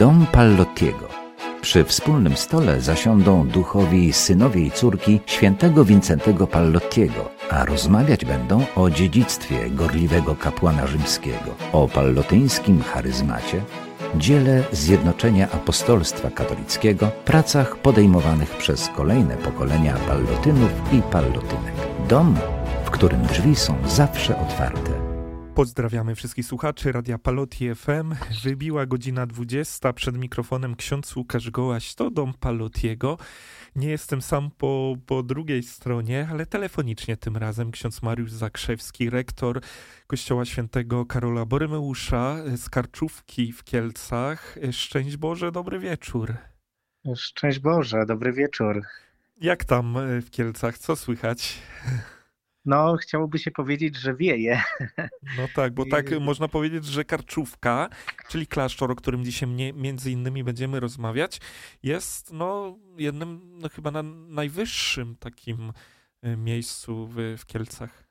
dom Pallottiego. Przy wspólnym stole zasiądą duchowi synowie i córki świętego Wincentego Pallottiego, a rozmawiać będą o dziedzictwie gorliwego kapłana rzymskiego, o pallotyńskim charyzmacie, dziele zjednoczenia apostolstwa katolickiego, pracach podejmowanych przez kolejne pokolenia pallotynów i pallotynek. Dom, w którym drzwi są zawsze otwarte. Pozdrawiamy wszystkich słuchaczy Radia Pallotti FM. Wybiła godzina 20, przed mikrofonem ksiądz Łukasz Gołaś, to dom Pallottiego. Nie jestem sam po drugiej stronie, ale telefonicznie tym razem ksiądz Mariusz Zakrzewski, rektor Kościoła Świętego Karola Boremeusza z Karczówki w Kielcach. Szczęść Boże, dobry wieczór. Szczęść Boże, dobry wieczór. Jak tam w Kielcach, co słychać? No, chciałoby się powiedzieć, że wieje. No tak, bo tak można powiedzieć, że Karczówka, czyli klasztor, o którym dzisiaj między innymi będziemy rozmawiać, jest jednym chyba na najwyższym takim miejscu w Kielcach.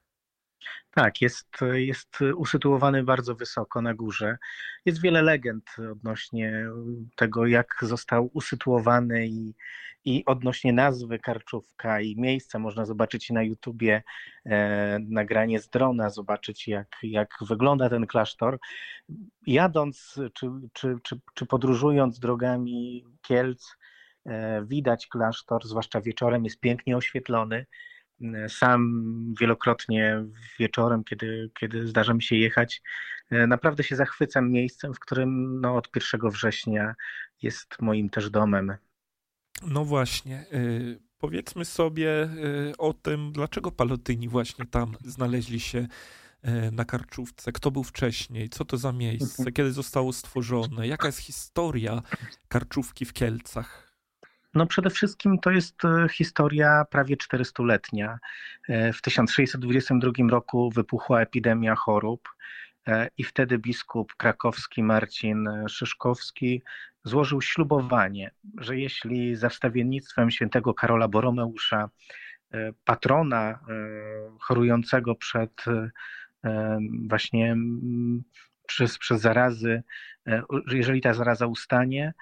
Tak, jest usytuowany bardzo wysoko na górze. Jest wiele legend odnośnie tego, jak został usytuowany i odnośnie nazwy Karczówka i miejsca. Można zobaczyć na YouTubie nagranie z drona, zobaczyć jak wygląda ten klasztor. Jadąc czy podróżując drogami Kielc widać klasztor, zwłaszcza wieczorem jest pięknie oświetlony. Sam wielokrotnie wieczorem, kiedy zdarza mi się jechać, naprawdę się zachwycam miejscem, w którym od 1 września jest moim też domem. No właśnie, powiedzmy sobie o tym, dlaczego Pallotyni właśnie tam znaleźli się na Karczówce, kto był wcześniej, co to za miejsce, kiedy zostało stworzone, jaka jest historia Karczówki w Kielcach? No przede wszystkim to jest historia prawie 400-letnia. W 1622 roku wypuchła epidemia chorób i wtedy biskup krakowski Marcin Szyszkowski złożył ślubowanie, że jeśli za wstawiennictwem świętego Karola Boromeusza, patrona chorującego przed właśnie przez zarazy, jeżeli ta zaraza ustanie,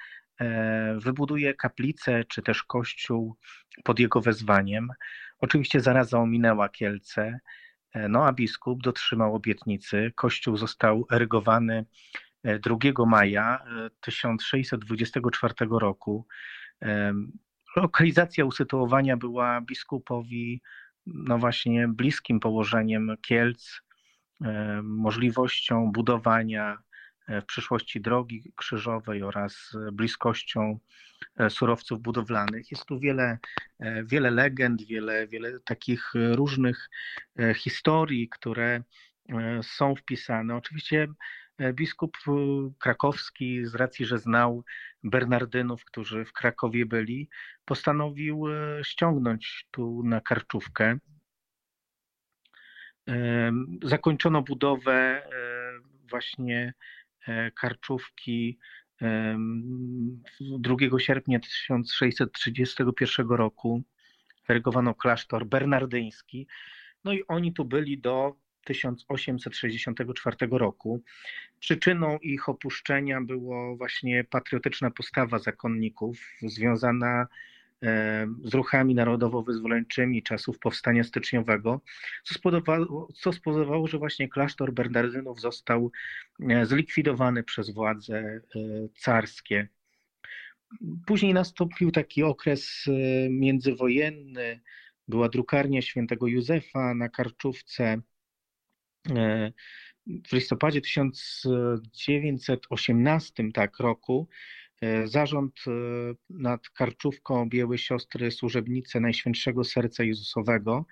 wybuduje kaplicę czy też kościół pod jego wezwaniem. Oczywiście zaraza ominęła Kielce, a biskup dotrzymał obietnicy. Kościół został erygowany 2 maja 1624 roku. Lokalizacja usytuowania była biskupowi właśnie bliskim położeniem Kielc, możliwością budowania w przyszłości drogi krzyżowej oraz bliskością surowców budowlanych. Jest tu wiele legend, wiele takich różnych historii, które są wpisane. Oczywiście biskup krakowski, z racji, że znał Bernardynów, którzy w Krakowie byli, postanowił ściągnąć tu na Karczówkę. Zakończono budowę właśnie Karczówki 2 sierpnia 1631 roku. Erygowano klasztor bernardyński. I oni tu byli do 1864 roku. Przyczyną ich opuszczenia była właśnie patriotyczna postawa zakonników związana z ruchami narodowo-wyzwoleńczymi czasów Powstania Styczniowego, co spowodowało, że właśnie klasztor Bernardynów został zlikwidowany przez władze carskie. Później nastąpił taki okres międzywojenny, była drukarnia świętego Józefa na Karczówce. W listopadzie 1918 roku zarząd nad Karczówką objęły siostry Służebnice Najświętszego Serca Jezusowego.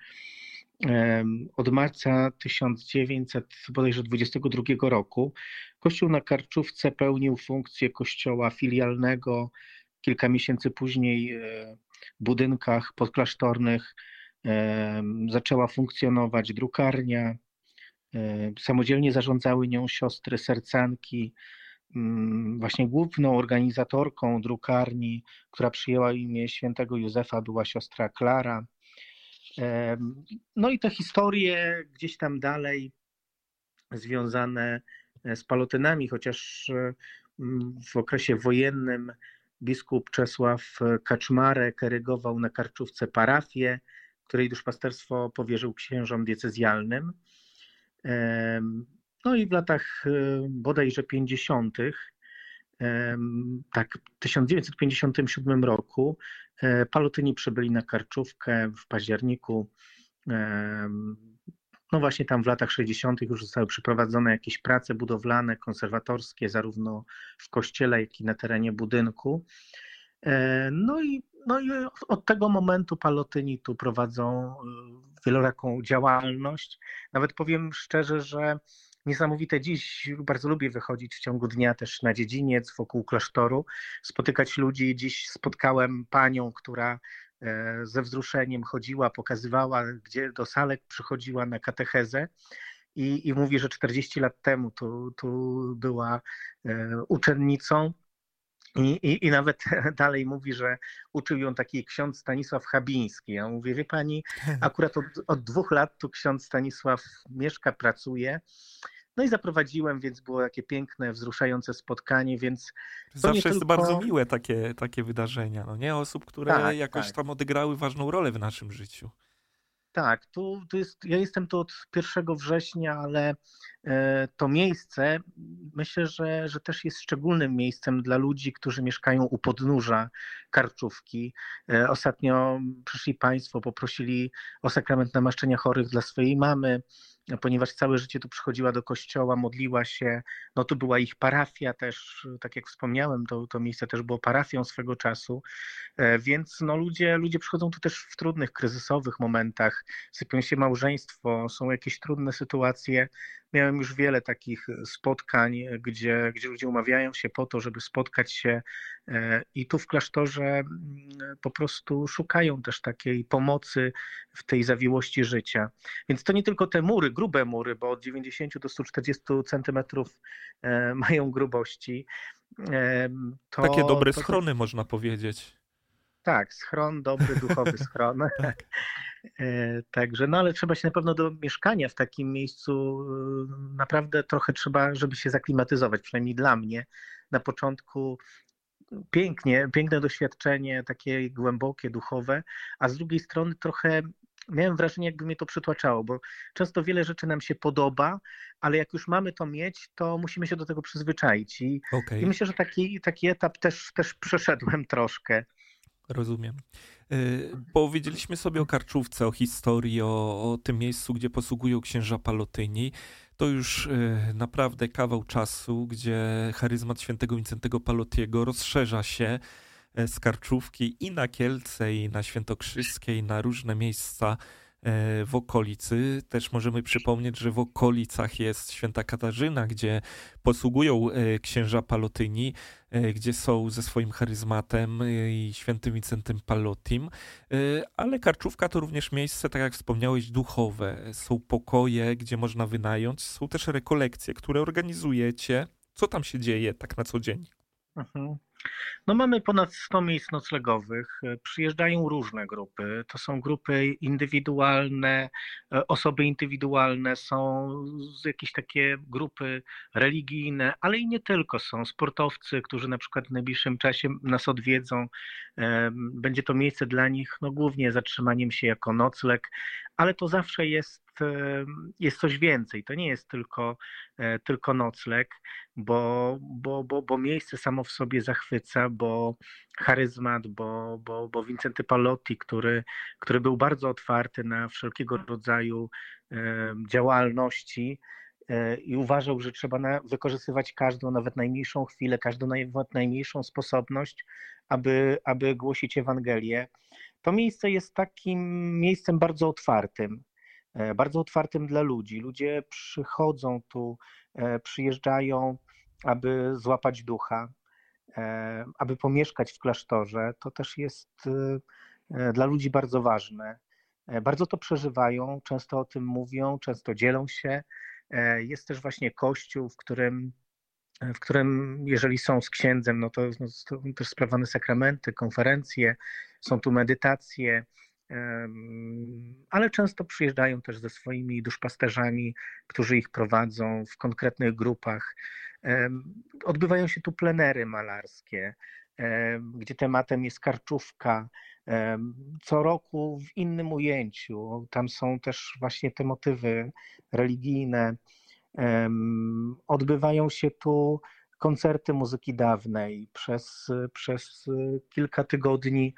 Od marca 1922 roku kościół na Karczówce pełnił funkcję kościoła filialnego. Kilka miesięcy później w budynkach podklasztornych zaczęła funkcjonować drukarnia. Samodzielnie zarządzały nią siostry Sercanki. Właśnie główną organizatorką drukarni, która przyjęła imię świętego Józefa, była siostra Klara. I te historie gdzieś tam dalej związane z Pallotynami, chociaż w okresie wojennym biskup Czesław Kaczmarek erygował na Karczówce parafię, której duszpasterstwo powierzył księżom diecezjalnym. No i w latach bodajże 50., tak, w 1957 roku Pallotyni przybyli na Karczówkę w październiku. No właśnie tam w latach 60. już zostały przeprowadzone jakieś prace budowlane, konserwatorskie, zarówno w kościele, jak i na terenie budynku. No i od tego momentu Pallotyni tu prowadzą wieloraką działalność. Nawet powiem szczerze, że niesamowite dziś, bardzo lubię wychodzić w ciągu dnia też na dziedziniec wokół klasztoru, spotykać ludzi. Dziś spotkałem panią, która ze wzruszeniem chodziła, pokazywała, gdzie do salek przychodziła na katechezę i mówi, że 40 lat temu tu była uczennicą. I nawet dalej mówi, że uczył ją taki ksiądz Stanisław Chabiński. Ja mówię, wie pani, akurat od 2 lat tu ksiądz Stanisław mieszka, pracuje. No i zaprowadziłem, więc było takie piękne, wzruszające spotkanie, więc... Zawsze jest bardzo miłe takie wydarzenia, no nie? Osób, które tam odegrały ważną rolę w naszym życiu. Tak, ja jestem tu od 1 września, ale to miejsce myślę, że też jest szczególnym miejscem dla ludzi, którzy mieszkają u podnóża Karczówki. Ostatnio przyszli państwo, poprosili o sakrament namaszczenia chorych dla swojej mamy, ponieważ całe życie tu przychodziła do kościoła, modliła się. No tu była ich parafia też, tak jak wspomniałem, to miejsce też było parafią swego czasu, więc no ludzie przychodzą tu też w trudnych, kryzysowych momentach, sypią się małżeństwo, są jakieś trudne sytuacje. Miałem już wiele takich spotkań, gdzie ludzie umawiają się po to, żeby spotkać się i tu w klasztorze po prostu szukają też takiej pomocy w tej zawiłości życia. Więc to nie tylko te mury, grube mury, bo od 90 do 140 centymetrów mają grubości. Takie dobre schrony, można powiedzieć. Tak, schron, dobry duchowy schron. Tak. Także, no ale trzeba się na pewno do mieszkania w takim miejscu naprawdę trochę trzeba, żeby się zaklimatyzować, przynajmniej dla mnie. Na początku piękne doświadczenie, takie głębokie, duchowe, a z drugiej strony trochę miałem wrażenie, jakby mnie to przytłaczało, bo często wiele rzeczy nam się podoba, ale jak już mamy to mieć, to musimy się do tego przyzwyczaić. I myślę, że taki etap też przeszedłem troszkę. Rozumiem. Powiedzieliśmy sobie o Karczówce, o historii, o tym miejscu, gdzie posługują księża Pallotyni. To już naprawdę kawał czasu, gdzie charyzmat świętego Wincentego Pallottiego rozszerza się z Karczówki i na Kielce, i na Świętokrzyskie, i na różne miejsca w okolicy. Też możemy przypomnieć, że w okolicach jest Święta Katarzyna, gdzie posługują księża Pallotyni, gdzie są ze swoim charyzmatem i świętym Wincentym Pallottim. Ale Karczówka to również miejsce, tak jak wspomniałeś, duchowe. Są pokoje, gdzie można wynająć. Są też rekolekcje, które organizujecie. Co tam się dzieje tak na co dzień? Aha. No mamy ponad 100 miejsc noclegowych. Przyjeżdżają różne grupy. To są grupy indywidualne, osoby indywidualne, są jakieś takie grupy religijne, ale i nie tylko. Są sportowcy, którzy na przykład w najbliższym czasie nas odwiedzą. Będzie to miejsce dla nich no, głównie zatrzymaniem się jako nocleg, ale to zawsze jest coś więcej. To nie jest tylko nocleg, bo miejsce samo w sobie zachwyca, bo charyzmat, bo Wincenty Pallotti, który był bardzo otwarty na wszelkiego rodzaju działalności i uważał, że trzeba wykorzystywać każdą, nawet najmniejszą chwilę, każdą najmniejszą sposobność, aby głosić Ewangelię. To miejsce jest takim miejscem bardzo otwartym dla ludzi. Ludzie przychodzą tu, przyjeżdżają, aby złapać ducha, aby pomieszkać w klasztorze. To też jest dla ludzi bardzo ważne. Bardzo to przeżywają, często o tym mówią, często dzielą się. Jest też właśnie kościół, w którym jeżeli są z księdzem, no to są też sprawowane sakramenty, konferencje, są tu medytacje, ale często przyjeżdżają też ze swoimi duszpasterzami, którzy ich prowadzą w konkretnych grupach. Odbywają się tu plenery malarskie, gdzie tematem jest karczówka, co roku w innym ujęciu. Tam są też właśnie te motywy religijne. Odbywają się tu koncerty muzyki dawnej. Przez kilka tygodni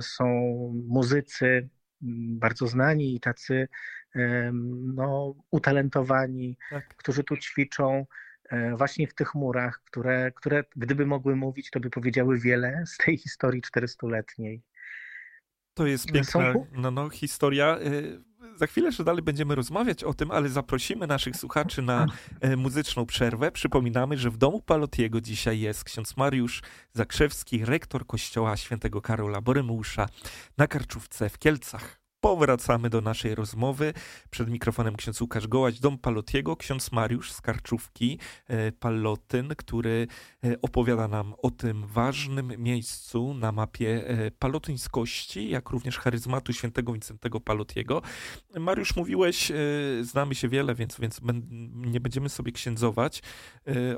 są muzycy bardzo znani i tacy utalentowani, tak, którzy tu ćwiczą właśnie w tych murach, które gdyby mogły mówić, to by powiedziały wiele z tej historii 400-letniej. To jest piękna historia. Za chwilę jeszcze dalej będziemy rozmawiać o tym, ale zaprosimy naszych słuchaczy na muzyczną przerwę. Przypominamy, że w domu Pallottiego dzisiaj jest ksiądz Mariusz Zakrzewski, rektor kościoła świętego Karola Boremeusza na Karczówce w Kielcach. Powracamy do naszej rozmowy. Przed mikrofonem ksiądz Łukasz Gołaś, dom Pallottiego, ksiądz Mariusz z Karczówki, Pallotyn, który opowiada nam o tym ważnym miejscu na mapie pallotyńskości, jak również charyzmatu świętego Wincentego Pallottiego. Mariusz, mówiłeś, znamy się wiele, więc nie będziemy sobie księdzować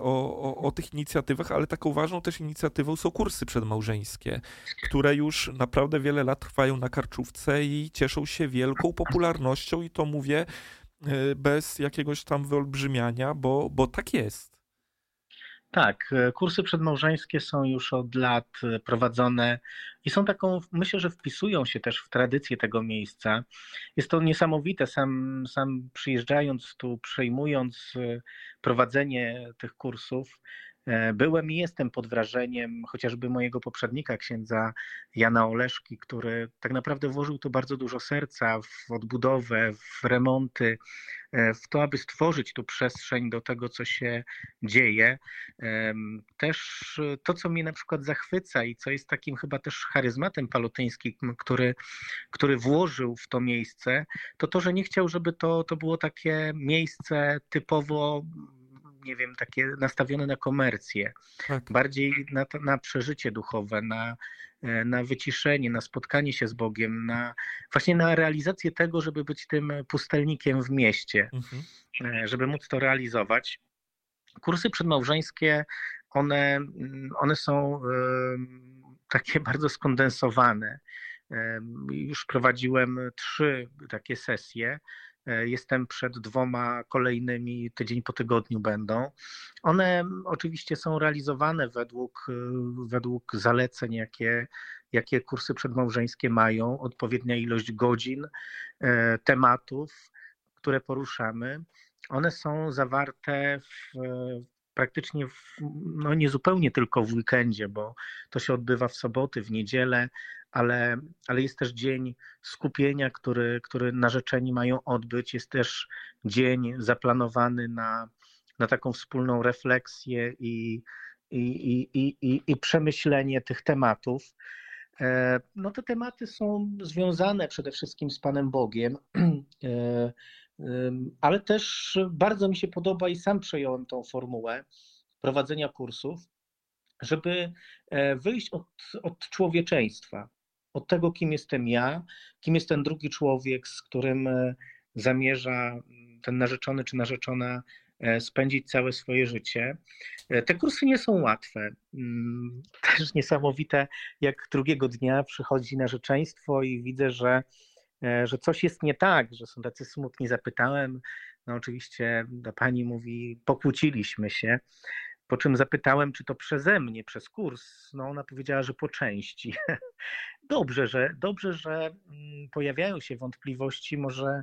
o tych inicjatywach, ale taką ważną też inicjatywą są kursy przedmałżeńskie, które już naprawdę wiele lat trwają na Karczówce i cieszą się wielką popularnością, i to mówię bez jakiegoś tam wyolbrzymiania, bo tak jest. Tak, kursy przedmałżeńskie są już od lat prowadzone i są taką, myślę, że wpisują się też w tradycję tego miejsca. Jest to niesamowite, sam przyjeżdżając tu, przejmując prowadzenie tych kursów, byłem i jestem pod wrażeniem chociażby mojego poprzednika, księdza Jana Oleszki, który tak naprawdę włożył tu bardzo dużo serca w odbudowę, w remonty, w to, aby stworzyć tu przestrzeń do tego, co się dzieje. Też to, co mnie na przykład zachwyca i co jest takim chyba też charyzmatem palotyńskim, który włożył w to miejsce, to, że nie chciał, żeby to było takie miejsce typowo, nie wiem, takie nastawione na komercję, tak, bardziej na przeżycie duchowe, na wyciszenie, na spotkanie się z Bogiem, właśnie na realizację tego, żeby być tym pustelnikiem w mieście, żeby móc to realizować. Kursy przedmałżeńskie, one są takie bardzo skondensowane. Już prowadziłem 3 takie sesje. Jestem przed 2 kolejnymi, tydzień po tygodniu będą. One oczywiście są realizowane według zaleceń, jakie kursy przedmałżeńskie mają, odpowiednia ilość godzin, tematów, które poruszamy. One są zawarte praktycznie niezupełnie tylko w weekendzie, bo to się odbywa w soboty, w niedzielę, ale jest też dzień skupienia, który narzeczeni mają odbyć. Jest też dzień zaplanowany na taką wspólną refleksję i przemyślenie tych tematów. Te tematy są związane przede wszystkim z Panem Bogiem, ale też bardzo mi się podoba i sam przejąłem tą formułę prowadzenia kursów, żeby wyjść od człowieczeństwa, od tego, kim jestem ja, kim jest ten drugi człowiek, z którym zamierza ten narzeczony czy narzeczona spędzić całe swoje życie. Te kursy nie są łatwe. Też niesamowite, jak drugiego dnia przychodzi narzeczeństwo i widzę, że coś jest nie tak, że są tacy smutni. Zapytałem, oczywiście ta pani mówi, pokłóciliśmy się, po czym zapytałem, czy to przeze mnie, przez kurs. Ona powiedziała, że po części. Dobrze, że pojawiają się wątpliwości, może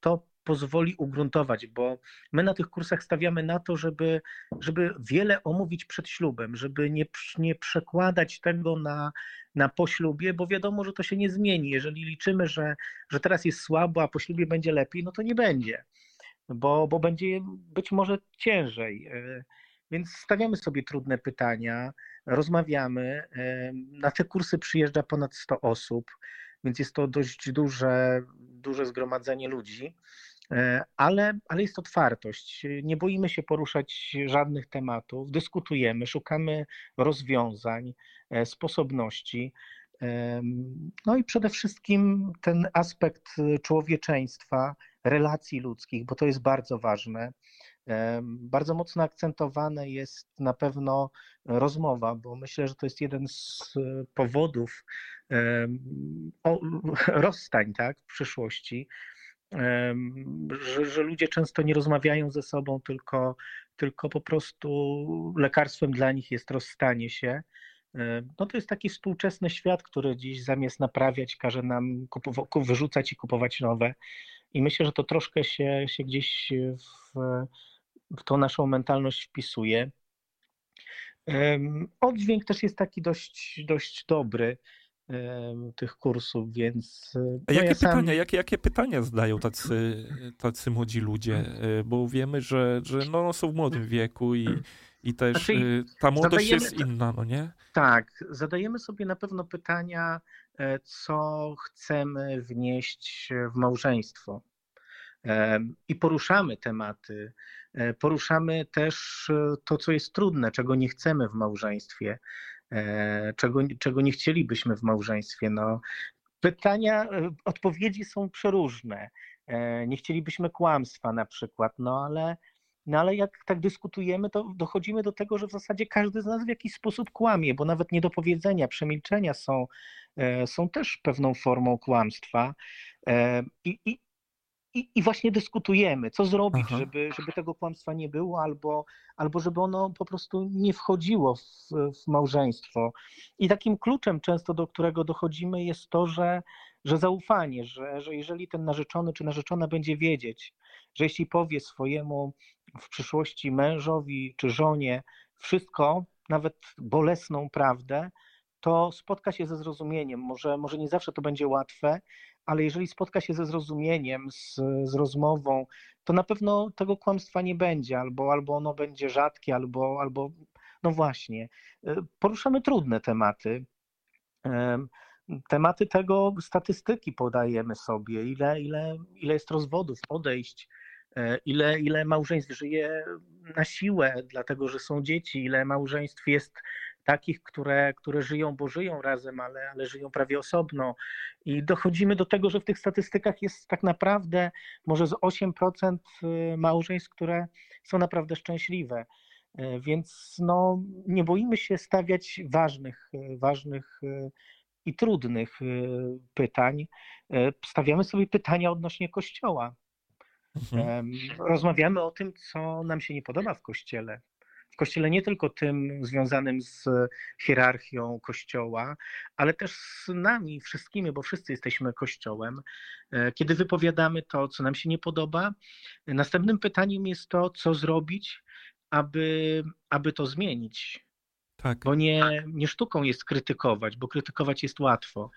to pozwoli ugruntować, bo my na tych kursach stawiamy na to, żeby wiele omówić przed ślubem, żeby nie przekładać tego na po ślubie, bo wiadomo, że to się nie zmieni. Jeżeli liczymy, że teraz jest słabo, a po ślubie będzie lepiej, to nie będzie, bo będzie być może ciężej. Więc stawiamy sobie trudne pytania, rozmawiamy. Na te kursy przyjeżdża ponad 100 osób, więc jest to dość duże zgromadzenie ludzi. Ale jest otwartość, nie boimy się poruszać żadnych tematów, dyskutujemy, szukamy rozwiązań, sposobności. No i przede wszystkim ten aspekt człowieczeństwa, relacji ludzkich, bo to jest bardzo ważne. Bardzo mocno akcentowane jest na pewno rozmowa, bo myślę, że to jest jeden z powodów rozstań, tak, w przyszłości, że ludzie często nie rozmawiają ze sobą, tylko po prostu lekarstwem dla nich jest rozstanie się. No to jest taki współczesny świat, który dziś zamiast naprawiać każe nam wyrzucać i kupować nowe. I myślę, że to troszkę się gdzieś w tą naszą mentalność wpisuje. Oddźwięk też jest taki dość dobry tych kursów, więc... A jakie, jakie pytania zadają tacy młodzi ludzie? Bo wiemy, że no, są w młodym wieku i też znaczy, ta młodość jest inna, no nie? Tak, zadajemy sobie na pewno pytania, co chcemy wnieść w małżeństwo. I poruszamy tematy, poruszamy też to, co jest trudne, czego nie chcemy w małżeństwie, czego nie chcielibyśmy w małżeństwie. No, pytania, odpowiedzi są przeróżne. Nie chcielibyśmy kłamstwa na przykład, ale jak tak dyskutujemy, to dochodzimy do tego, że w zasadzie każdy z nas w jakiś sposób kłamie, bo nawet niedopowiedzenia, przemilczenia są też pewną formą kłamstwa. I właśnie dyskutujemy, co zrobić, żeby tego kłamstwa nie było, albo żeby ono po prostu nie wchodziło w małżeństwo. I takim kluczem często, do którego dochodzimy, jest to, że zaufanie, że jeżeli ten narzeczony czy narzeczona będzie wiedzieć, że jeśli powie swojemu w przyszłości mężowi czy żonie wszystko, nawet bolesną prawdę, to spotka się ze zrozumieniem. Może nie zawsze to będzie łatwe, ale jeżeli spotka się ze zrozumieniem, z rozmową, to na pewno tego kłamstwa nie będzie, albo ono będzie rzadkie, albo no właśnie. Poruszamy trudne tematy. Tematy tego, statystyki podajemy sobie, ile jest rozwodów, odejść, ile małżeństw żyje na siłę, dlatego że są dzieci, ile małżeństw jest takich, które żyją, bo żyją razem, ale żyją prawie osobno. I dochodzimy do tego, że w tych statystykach jest tak naprawdę może z 8% małżeństw, które są naprawdę szczęśliwe. Więc no, nie boimy się stawiać ważnych i trudnych pytań. Stawiamy sobie pytania odnośnie Kościoła. Rozmawiamy o tym, co nam się nie podoba w Kościele. W Kościele nie tylko tym związanym z hierarchią Kościoła, ale też z nami wszystkimi, bo wszyscy jesteśmy Kościołem. Kiedy wypowiadamy to, co nam się nie podoba, następnym pytaniem jest to, co zrobić, aby to zmienić. Tak. Bo nie sztuką jest krytykować, bo krytykować jest łatwo,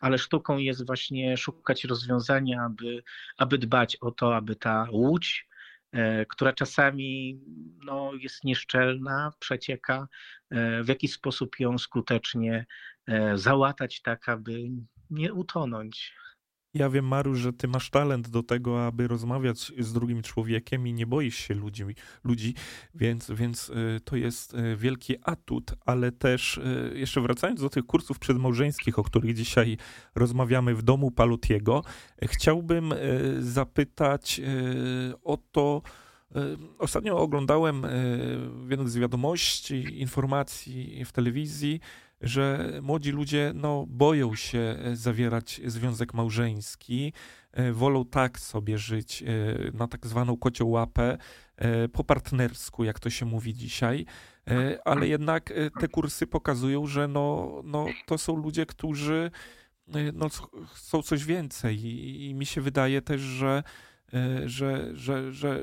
ale sztuką jest właśnie szukać rozwiązania, aby dbać o to, aby ta łódź, która czasami no, jest nieszczelna, przecieka, w jakiś sposób ją skutecznie załatać tak, aby nie utonąć. Ja wiem, Mariusz, że ty masz talent do tego, aby rozmawiać z drugim człowiekiem i nie boisz się ludzi, więc to jest wielki atut, ale też jeszcze wracając do tych kursów przedmałżeńskich, o których dzisiaj rozmawiamy w domu Pallottiego, chciałbym zapytać o to. Ostatnio oglądałem w jednej z wiadomości, informacji w telewizji, że młodzi ludzie no, boją się zawierać związek małżeński, wolą tak sobie żyć na tak zwaną kocią łapę, po partnersku, jak to się mówi dzisiaj, ale jednak te kursy pokazują, że no, to są ludzie, którzy no, chcą coś więcej i mi się wydaje też,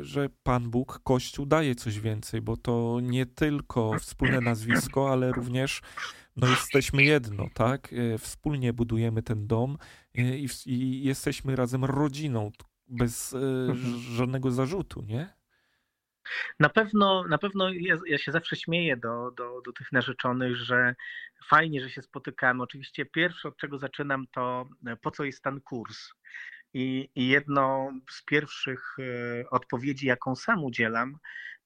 że Pan Bóg, Kościół daje coś więcej, bo to nie tylko wspólne nazwisko, ale również no, jesteśmy jedno, tak? Wspólnie budujemy ten dom i jesteśmy razem rodziną, bez żadnego zarzutu, nie? Na pewno ja się zawsze śmieję do tych narzeczonych, że fajnie, że się spotykamy. Oczywiście pierwsze, od czego zaczynam, to po co jest ten kurs? I jedną z pierwszych odpowiedzi, jaką sam udzielam,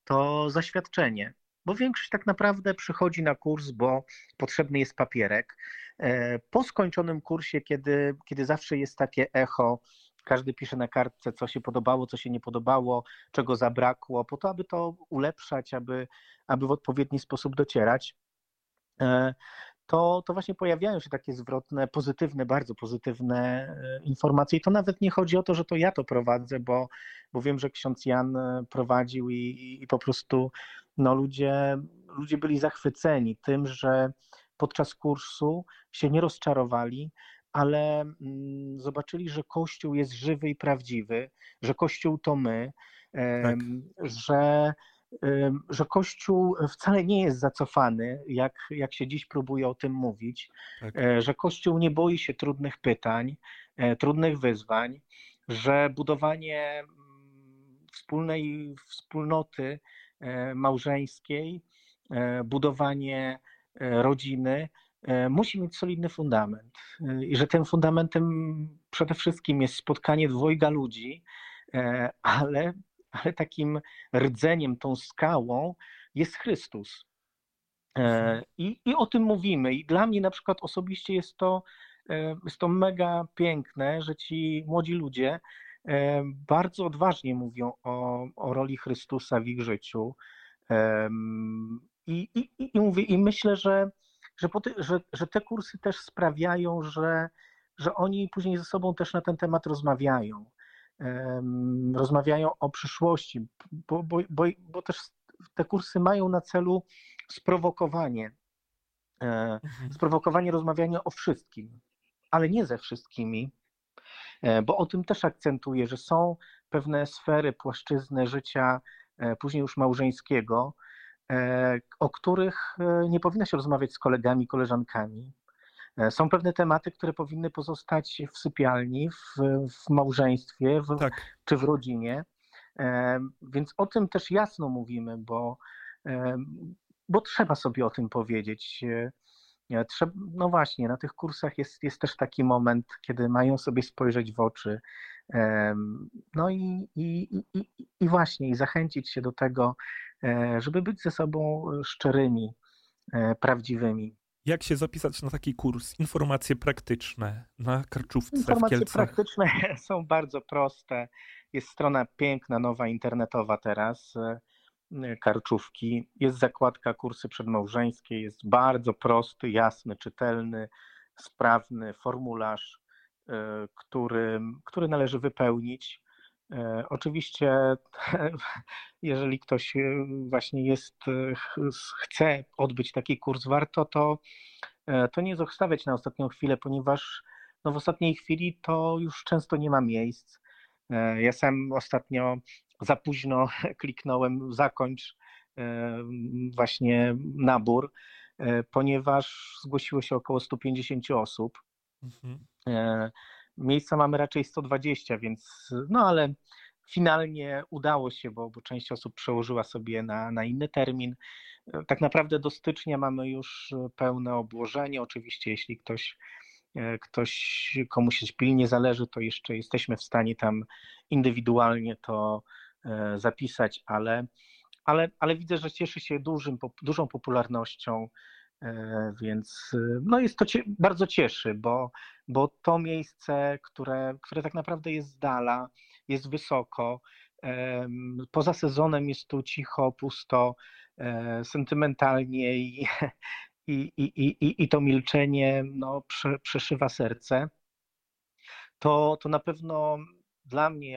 to zaświadczenie. bo większość tak naprawdę przychodzi na kurs, bo potrzebny jest papierek. Po skończonym kursie, kiedy zawsze jest takie echo, każdy pisze na kartce, co się podobało, co się nie podobało, czego zabrakło, po to, aby to ulepszać, aby w odpowiedni sposób docierać, to właśnie pojawiają się takie zwrotne, pozytywne, bardzo pozytywne informacje. I to nawet nie chodzi o to, że to ja to prowadzę, bo wiem, że ksiądz Jan prowadził i po prostu no, ludzie byli zachwyceni tym, że podczas kursu się nie rozczarowali, ale zobaczyli, że Kościół jest żywy i prawdziwy, że Kościół to my, tak. Że Kościół wcale nie jest zacofany, jak się dziś próbuje o tym mówić, tak. Że Kościół nie boi się trudnych pytań, trudnych wyzwań, że budowanie wspólnej wspólnoty małżeńskiej, budowanie rodziny musi mieć solidny fundament i że tym fundamentem przede wszystkim jest spotkanie dwojga ludzi, ale takim rdzeniem, tą skałą jest Chrystus. I o tym mówimy. I dla mnie na przykład osobiście jest to mega piękne, że ci młodzi ludzie bardzo odważnie mówią o roli Chrystusa w ich życiu. I myślę, że te kursy też sprawiają, że oni później ze sobą też na ten temat rozmawiają. Rozmawiają o przyszłości, bo też te kursy mają na celu sprowokowanie rozmawiania o wszystkim, ale nie ze wszystkimi, bo o tym też akcentuję, że są pewne sfery, płaszczyzny życia później już małżeńskiego, o których nie powinno się rozmawiać z kolegami, koleżankami. Są pewne tematy, które powinny pozostać w sypialni, w małżeństwie tak. czy w rodzinie, więc o tym też jasno mówimy, bo trzeba sobie o tym powiedzieć. No właśnie, na tych kursach jest też taki moment, kiedy mają sobie spojrzeć w oczy, no i właśnie zachęcić się do tego, żeby być ze sobą szczerymi, prawdziwymi. Jak się zapisać na taki kurs? Informacje praktyczne na Karczówce w Kielcach. Informacje praktyczne są bardzo proste. Jest strona piękna, nowa, internetowa teraz Karczówki. Jest zakładka kursy przedmałżeńskie. Jest bardzo prosty, jasny, czytelny, sprawny formularz, który należy wypełnić. Oczywiście, jeżeli ktoś właśnie chce odbyć taki kurs, warto to nie zostawiać na ostatnią chwilę, ponieważ no w ostatniej chwili to już często nie ma miejsc. Ja sam ostatnio za późno kliknąłem zakończ właśnie nabór, ponieważ zgłosiło się około 150 osób. Mhm. Miejsca mamy raczej 120, więc no ale finalnie udało się, bo część osób przełożyła sobie na inny termin. Tak naprawdę do stycznia mamy już pełne obłożenie. Oczywiście jeśli komuś się pilnie zależy, to jeszcze jesteśmy w stanie tam indywidualnie to zapisać, ale widzę, że cieszy się dużą popularnością. Więc no jest to bardzo cieszy, bo to miejsce, które tak naprawdę jest z dala, jest wysoko, poza sezonem jest tu cicho, pusto, sentymentalnie i to milczenie no, przeszywa serce. To na pewno dla mnie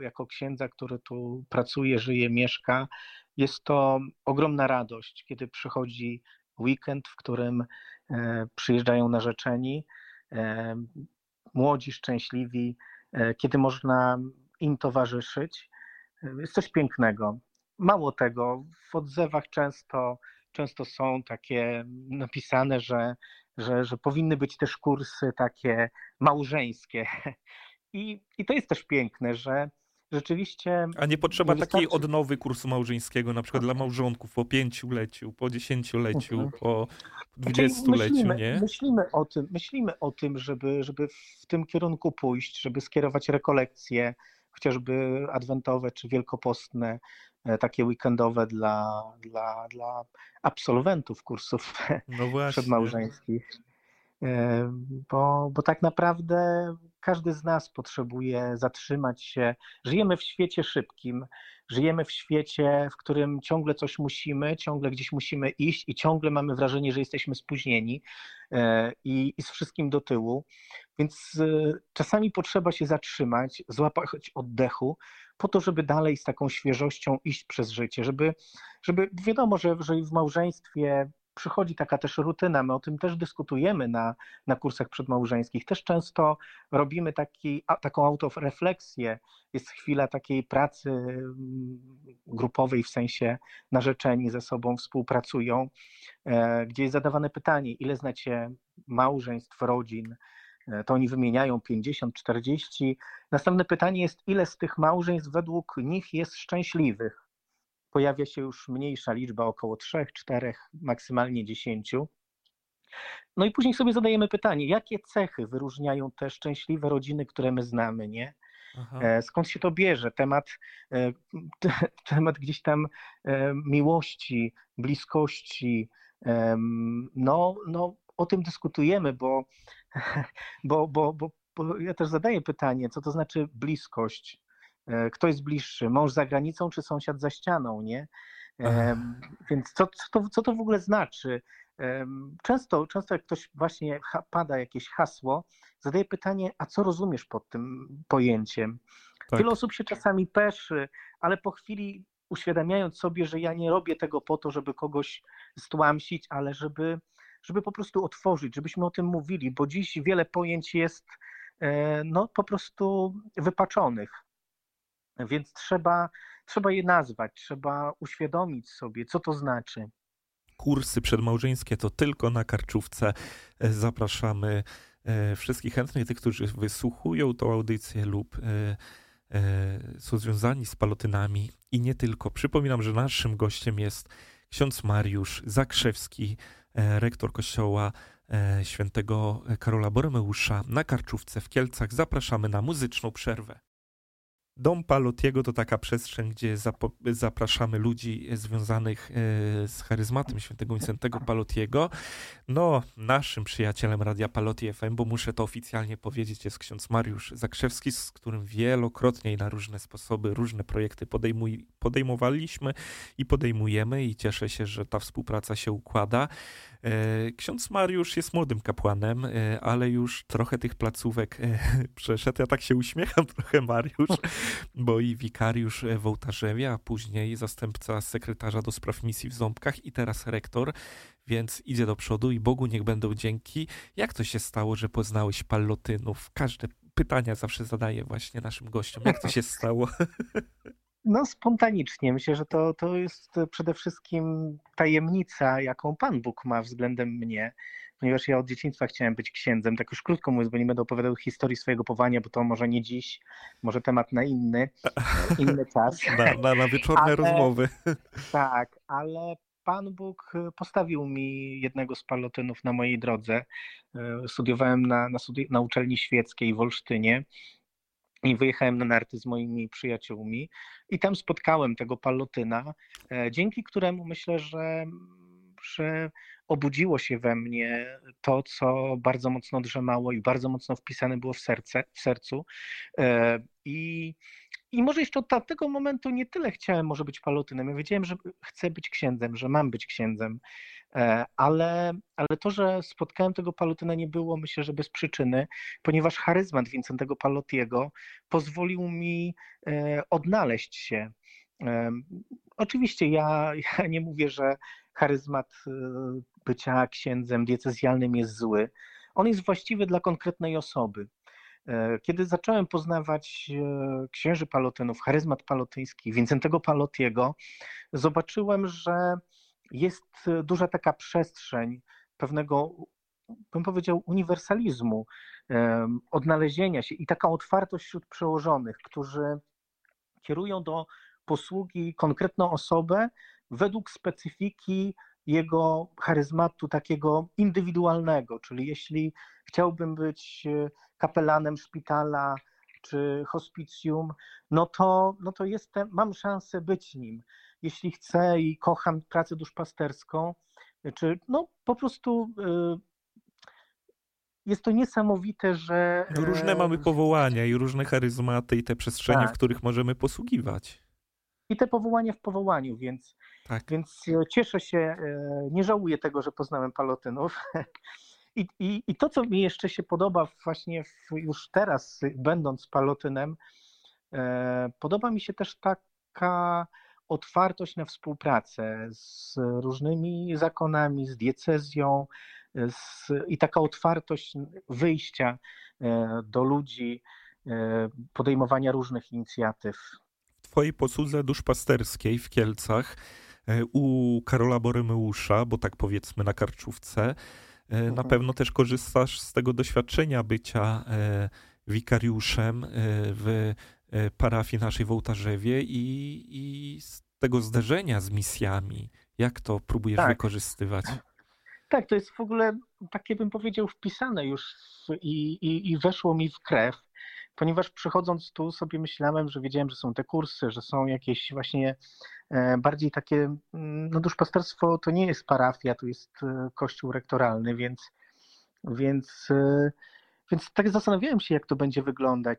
jako księdza, który tu pracuje, żyje, mieszka, jest to ogromna radość, kiedy przychodzi weekend, w którym przyjeżdżają narzeczeni, młodzi, szczęśliwi, kiedy można im towarzyszyć. Jest coś pięknego. Mało tego, w odzewach często są takie napisane, że powinny być też kursy takie małżeńskie. I to jest też piękne, że rzeczywiście. A nie potrzeba takiej odnowy kursu małżeńskiego, na przykład dla małżonków po 5-leciu, po 10-leciu, po 20-leciu, nie? Myślimy o tym, żeby w tym kierunku pójść, żeby skierować rekolekcje, chociażby adwentowe czy wielkopostne, takie weekendowe dla absolwentów kursów przedmałżeńskich. Bo tak naprawdę każdy z nas potrzebuje zatrzymać się. Żyjemy w świecie szybkim, żyjemy w świecie, w którym ciągle coś musimy, ciągle gdzieś musimy iść i ciągle mamy wrażenie, że jesteśmy spóźnieni i z wszystkim do tyłu. Więc czasami potrzeba się zatrzymać, złapać oddechu po to, żeby dalej z taką świeżością iść przez życie, żeby wiadomo, że w małżeństwie przychodzi taka też rutyna, my o tym też dyskutujemy na kursach przedmałżeńskich. Też często robimy taką autorefleksję. Jest chwila takiej pracy grupowej, w sensie narzeczeni ze sobą współpracują, gdzie jest zadawane pytanie, ile znacie małżeństw, rodzin, to oni wymieniają 50, 40. Następne pytanie jest, ile z tych małżeństw według nich jest szczęśliwych? Pojawia się już mniejsza liczba, około 3, 4, maksymalnie 10. No i później sobie zadajemy pytanie, jakie cechy wyróżniają te szczęśliwe rodziny, które my znamy, nie? Aha. Skąd się to bierze? Temat gdzieś tam miłości, bliskości, no o tym dyskutujemy, bo ja też zadaję pytanie, co to znaczy bliskość? Kto jest bliższy, mąż za granicą czy sąsiad za ścianą, nie? Więc co to w ogóle znaczy? Często jak ktoś właśnie pada jakieś hasło, zadaje pytanie, a co rozumiesz pod tym pojęciem? Tak. Wiele osób się czasami peszy, ale po chwili uświadamiając sobie, że ja nie robię tego po to, żeby kogoś stłamsić, ale żeby po prostu otworzyć, żebyśmy o tym mówili, bo dziś wiele pojęć jest no, po prostu wypaczonych. Więc trzeba je nazwać, trzeba uświadomić sobie, co to znaczy. Kursy przedmałżeńskie to tylko na Karczówce. Zapraszamy wszystkich chętnych, tych, którzy wysłuchują tą audycję lub są związani z Pallotynami i nie tylko. Przypominam, że naszym gościem jest ksiądz Mariusz Zakrzewski, rektor kościoła świętego Karola Boremeusza na Karczówce w Kielcach. Zapraszamy na muzyczną przerwę. Dom Pallottiego to taka przestrzeń, gdzie zapraszamy ludzi związanych z charyzmatem świętego Wincentego Pallottiego. No, naszym przyjacielem Radia Pallotti FM, bo muszę to oficjalnie powiedzieć, jest ksiądz Mariusz Zakrzewski, z którym wielokrotnie i na różne sposoby, różne projekty podejmowaliśmy i podejmujemy i cieszę się, że ta współpraca się układa. Ksiądz Mariusz jest młodym kapłanem, ale już trochę tych placówek przeszedł. Ja tak się uśmiecham trochę, Mariusz, bo i wikariusz w Ołtarzewie, a później zastępca sekretarza do spraw misji w Ząbkach i teraz rektor, więc idzie do przodu i Bogu niech będą dzięki. Jak to się stało, że poznałeś Pallotynów? Każde pytania zawsze zadaję właśnie naszym gościom. Jak to się stało? No spontanicznie. Myślę, że to jest przede wszystkim tajemnica, jaką Pan Bóg ma względem mnie, ponieważ ja od dzieciństwa chciałem być księdzem. Tak już krótko mówiąc, bo nie będę opowiadał historii swojego powołania, bo to może nie dziś, może temat na inny czas. Na wieczorne rozmowy. Tak, ale Pan Bóg postawił mi jednego z Pallotynów na mojej drodze. Studiowałem na uczelni świeckiej w Olsztynie. I wyjechałem na narty z moimi przyjaciółmi i tam spotkałem tego Pallotyna, dzięki któremu myślę, że obudziło się we mnie to, co bardzo mocno drzemało i bardzo mocno wpisane było w sercu. I może jeszcze od tamtego momentu nie tyle chciałem może być Pallotynem. Ja wiedziałem, że chcę być księdzem, że mam być księdzem, ale to, że spotkałem tego Pallotyna nie było, myślę, że bez przyczyny, ponieważ charyzmat Wincentego Pallottiego pozwolił mi odnaleźć się. Oczywiście ja nie mówię, że charyzmat bycia księdzem diecezjalnym jest zły. On jest właściwy dla konkretnej osoby. Kiedy zacząłem poznawać księży Pallotynów, charyzmat pallotyński, Wincentego Pallottiego, zobaczyłem, że jest duża taka przestrzeń pewnego, bym powiedział, uniwersalizmu, odnalezienia się i taka otwartość wśród przełożonych, którzy kierują do posługi konkretną osobę według specyfiki jego charyzmatu takiego indywidualnego, czyli jeśli chciałbym być kapelanem szpitala czy hospicjum, no to jestem, mam szansę być nim. Jeśli chcę i kocham pracę duszpasterską, czy po prostu jest to niesamowite, że... Różne mamy powołania i różne charyzmaty i te przestrzenie, tak, w których możemy posługiwać. I te powołania w powołaniu, więc, tak, więc cieszę się, nie żałuję tego, że poznałem Pallotynów. I to, co mi jeszcze się podoba właśnie już teraz, będąc Pallotynem, podoba mi się też taka otwartość na współpracę z różnymi zakonami, z diecezją i taka otwartość wyjścia do ludzi, podejmowania różnych inicjatyw. W twojej posłudze duszpasterskiej w Kielcach u Karola Boremeusza, bo tak powiedzmy na Karczówce, na pewno też korzystasz z tego doświadczenia bycia wikariuszem w parafii naszej w Ołtarzewie i z tego zderzenia z misjami. Jak to próbujesz wykorzystywać? Tak, to jest w ogóle, takie bym powiedział, wpisane już i weszło mi w krew, ponieważ przychodząc tu sobie myślałem, że wiedziałem, że są te kursy, że są jakieś właśnie bardziej takie, duszpasterstwo to nie jest parafia, to jest kościół rektoralny, więc tak zastanawiałem się, jak to będzie wyglądać,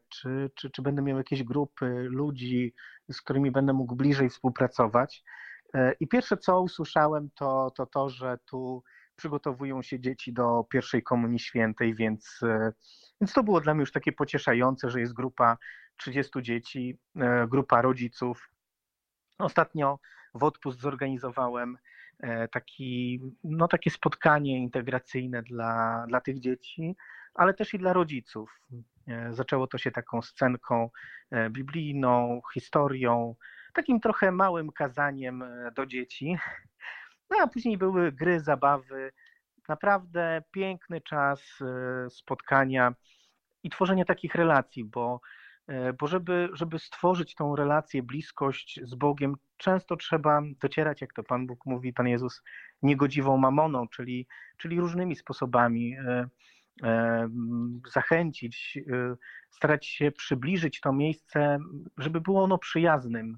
czy będę miał jakieś grupy ludzi, z którymi będę mógł bliżej współpracować. I pierwsze, co usłyszałem, to że tu przygotowują się dzieci do pierwszej komunii świętej, więc to było dla mnie już takie pocieszające, że jest grupa 30 dzieci, grupa rodziców. Ostatnio w odpust zorganizowałem takie spotkanie integracyjne dla tych dzieci, ale też i dla rodziców. Zaczęło to się taką scenką biblijną, historią, takim trochę małym kazaniem do dzieci. No a później były gry, zabawy, naprawdę piękny czas spotkania i tworzenia takich relacji, bo żeby stworzyć tą relację, bliskość z Bogiem, często trzeba docierać, jak to Pan Bóg mówi, Pan Jezus, niegodziwą mamoną, czyli różnymi sposobami zachęcić, starać się przybliżyć to miejsce, żeby było ono przyjaznym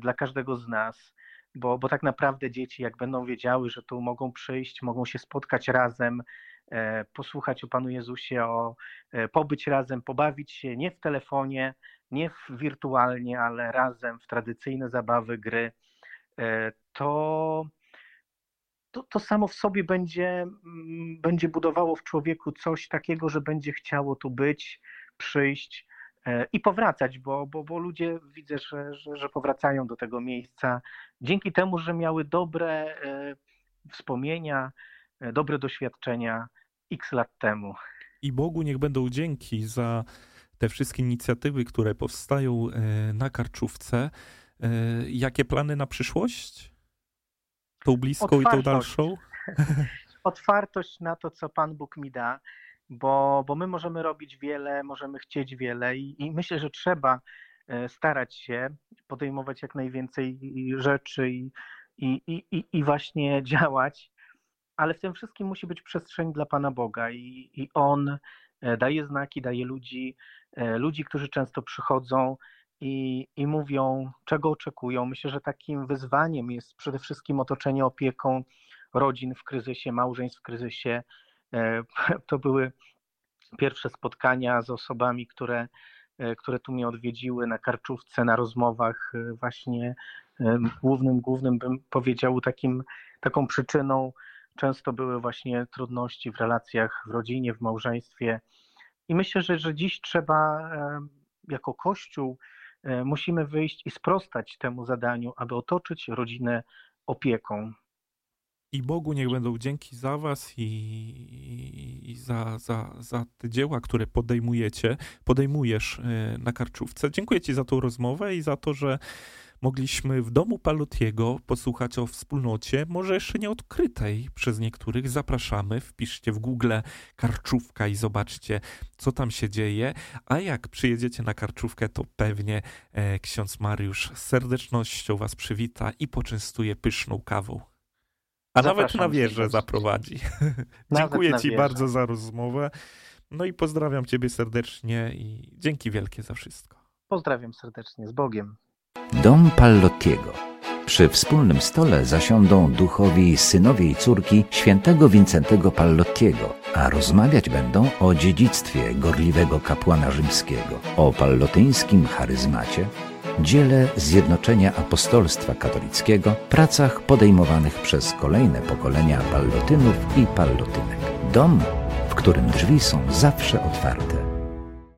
dla każdego z nas. Bo tak naprawdę dzieci, jak będą wiedziały, że tu mogą przyjść, mogą się spotkać razem, posłuchać o Panu Jezusie, pobyć razem, pobawić się nie w telefonie, nie wirtualnie, ale razem w tradycyjne zabawy, gry, to samo w sobie będzie budowało w człowieku coś takiego, że będzie chciało tu być, przyjść i powracać, bo ludzie widzę, że powracają do tego miejsca dzięki temu, że miały dobre wspomnienia, dobre doświadczenia x lat temu. I Bogu niech będą dzięki za te wszystkie inicjatywy, które powstają na Karczówce. Jakie plany na przyszłość? Tą bliską i tą dalszą? Otwartość na to, co Pan Bóg mi da. Bo my możemy robić wiele, możemy chcieć wiele i myślę, że trzeba starać się podejmować jak najwięcej rzeczy i właśnie działać, ale w tym wszystkim musi być przestrzeń dla Pana Boga i On daje znaki, daje ludzi, którzy często przychodzą i mówią, czego oczekują. Myślę, że takim wyzwaniem jest przede wszystkim otoczenie opieką rodzin w kryzysie, małżeństw w kryzysie. To były pierwsze spotkania z osobami, które tu mnie odwiedziły na Karczówce, na rozmowach. Właśnie głównym bym powiedział taką przyczyną często były właśnie trudności w relacjach, w rodzinie, w małżeństwie. I myślę, że dziś trzeba jako Kościół musimy wyjść i sprostać temu zadaniu, aby otoczyć rodzinę opieką. I Bogu niech będą dzięki za was i za te dzieła, które podejmujesz na Karczówce. Dziękuję ci za tą rozmowę i za to, że mogliśmy w domu Pallottiego posłuchać o wspólnocie, może jeszcze nieodkrytej przez niektórych. Zapraszamy, wpiszcie w Google Karczówka i zobaczcie, co tam się dzieje. A jak przyjedziecie na Karczówkę, to pewnie ksiądz Mariusz z serdecznością was przywita i poczęstuje pyszną kawą. A zapraszam, nawet na wieżę zaprowadzi. Dziękuję ci bardzo za rozmowę. No i pozdrawiam ciebie serdecznie i dzięki wielkie za wszystko. Pozdrawiam serdecznie, z Bogiem. Dom Pallottiego. Przy wspólnym stole zasiądą duchowi synowie i córki świętego Wincentego Pallottiego, a rozmawiać będą o dziedzictwie gorliwego kapłana rzymskiego, o pallotyńskim charyzmacie, dziele zjednoczenia apostolstwa katolickiego, pracach podejmowanych przez kolejne pokolenia pallotynów i pallotynek. Dom, w którym drzwi są zawsze otwarte.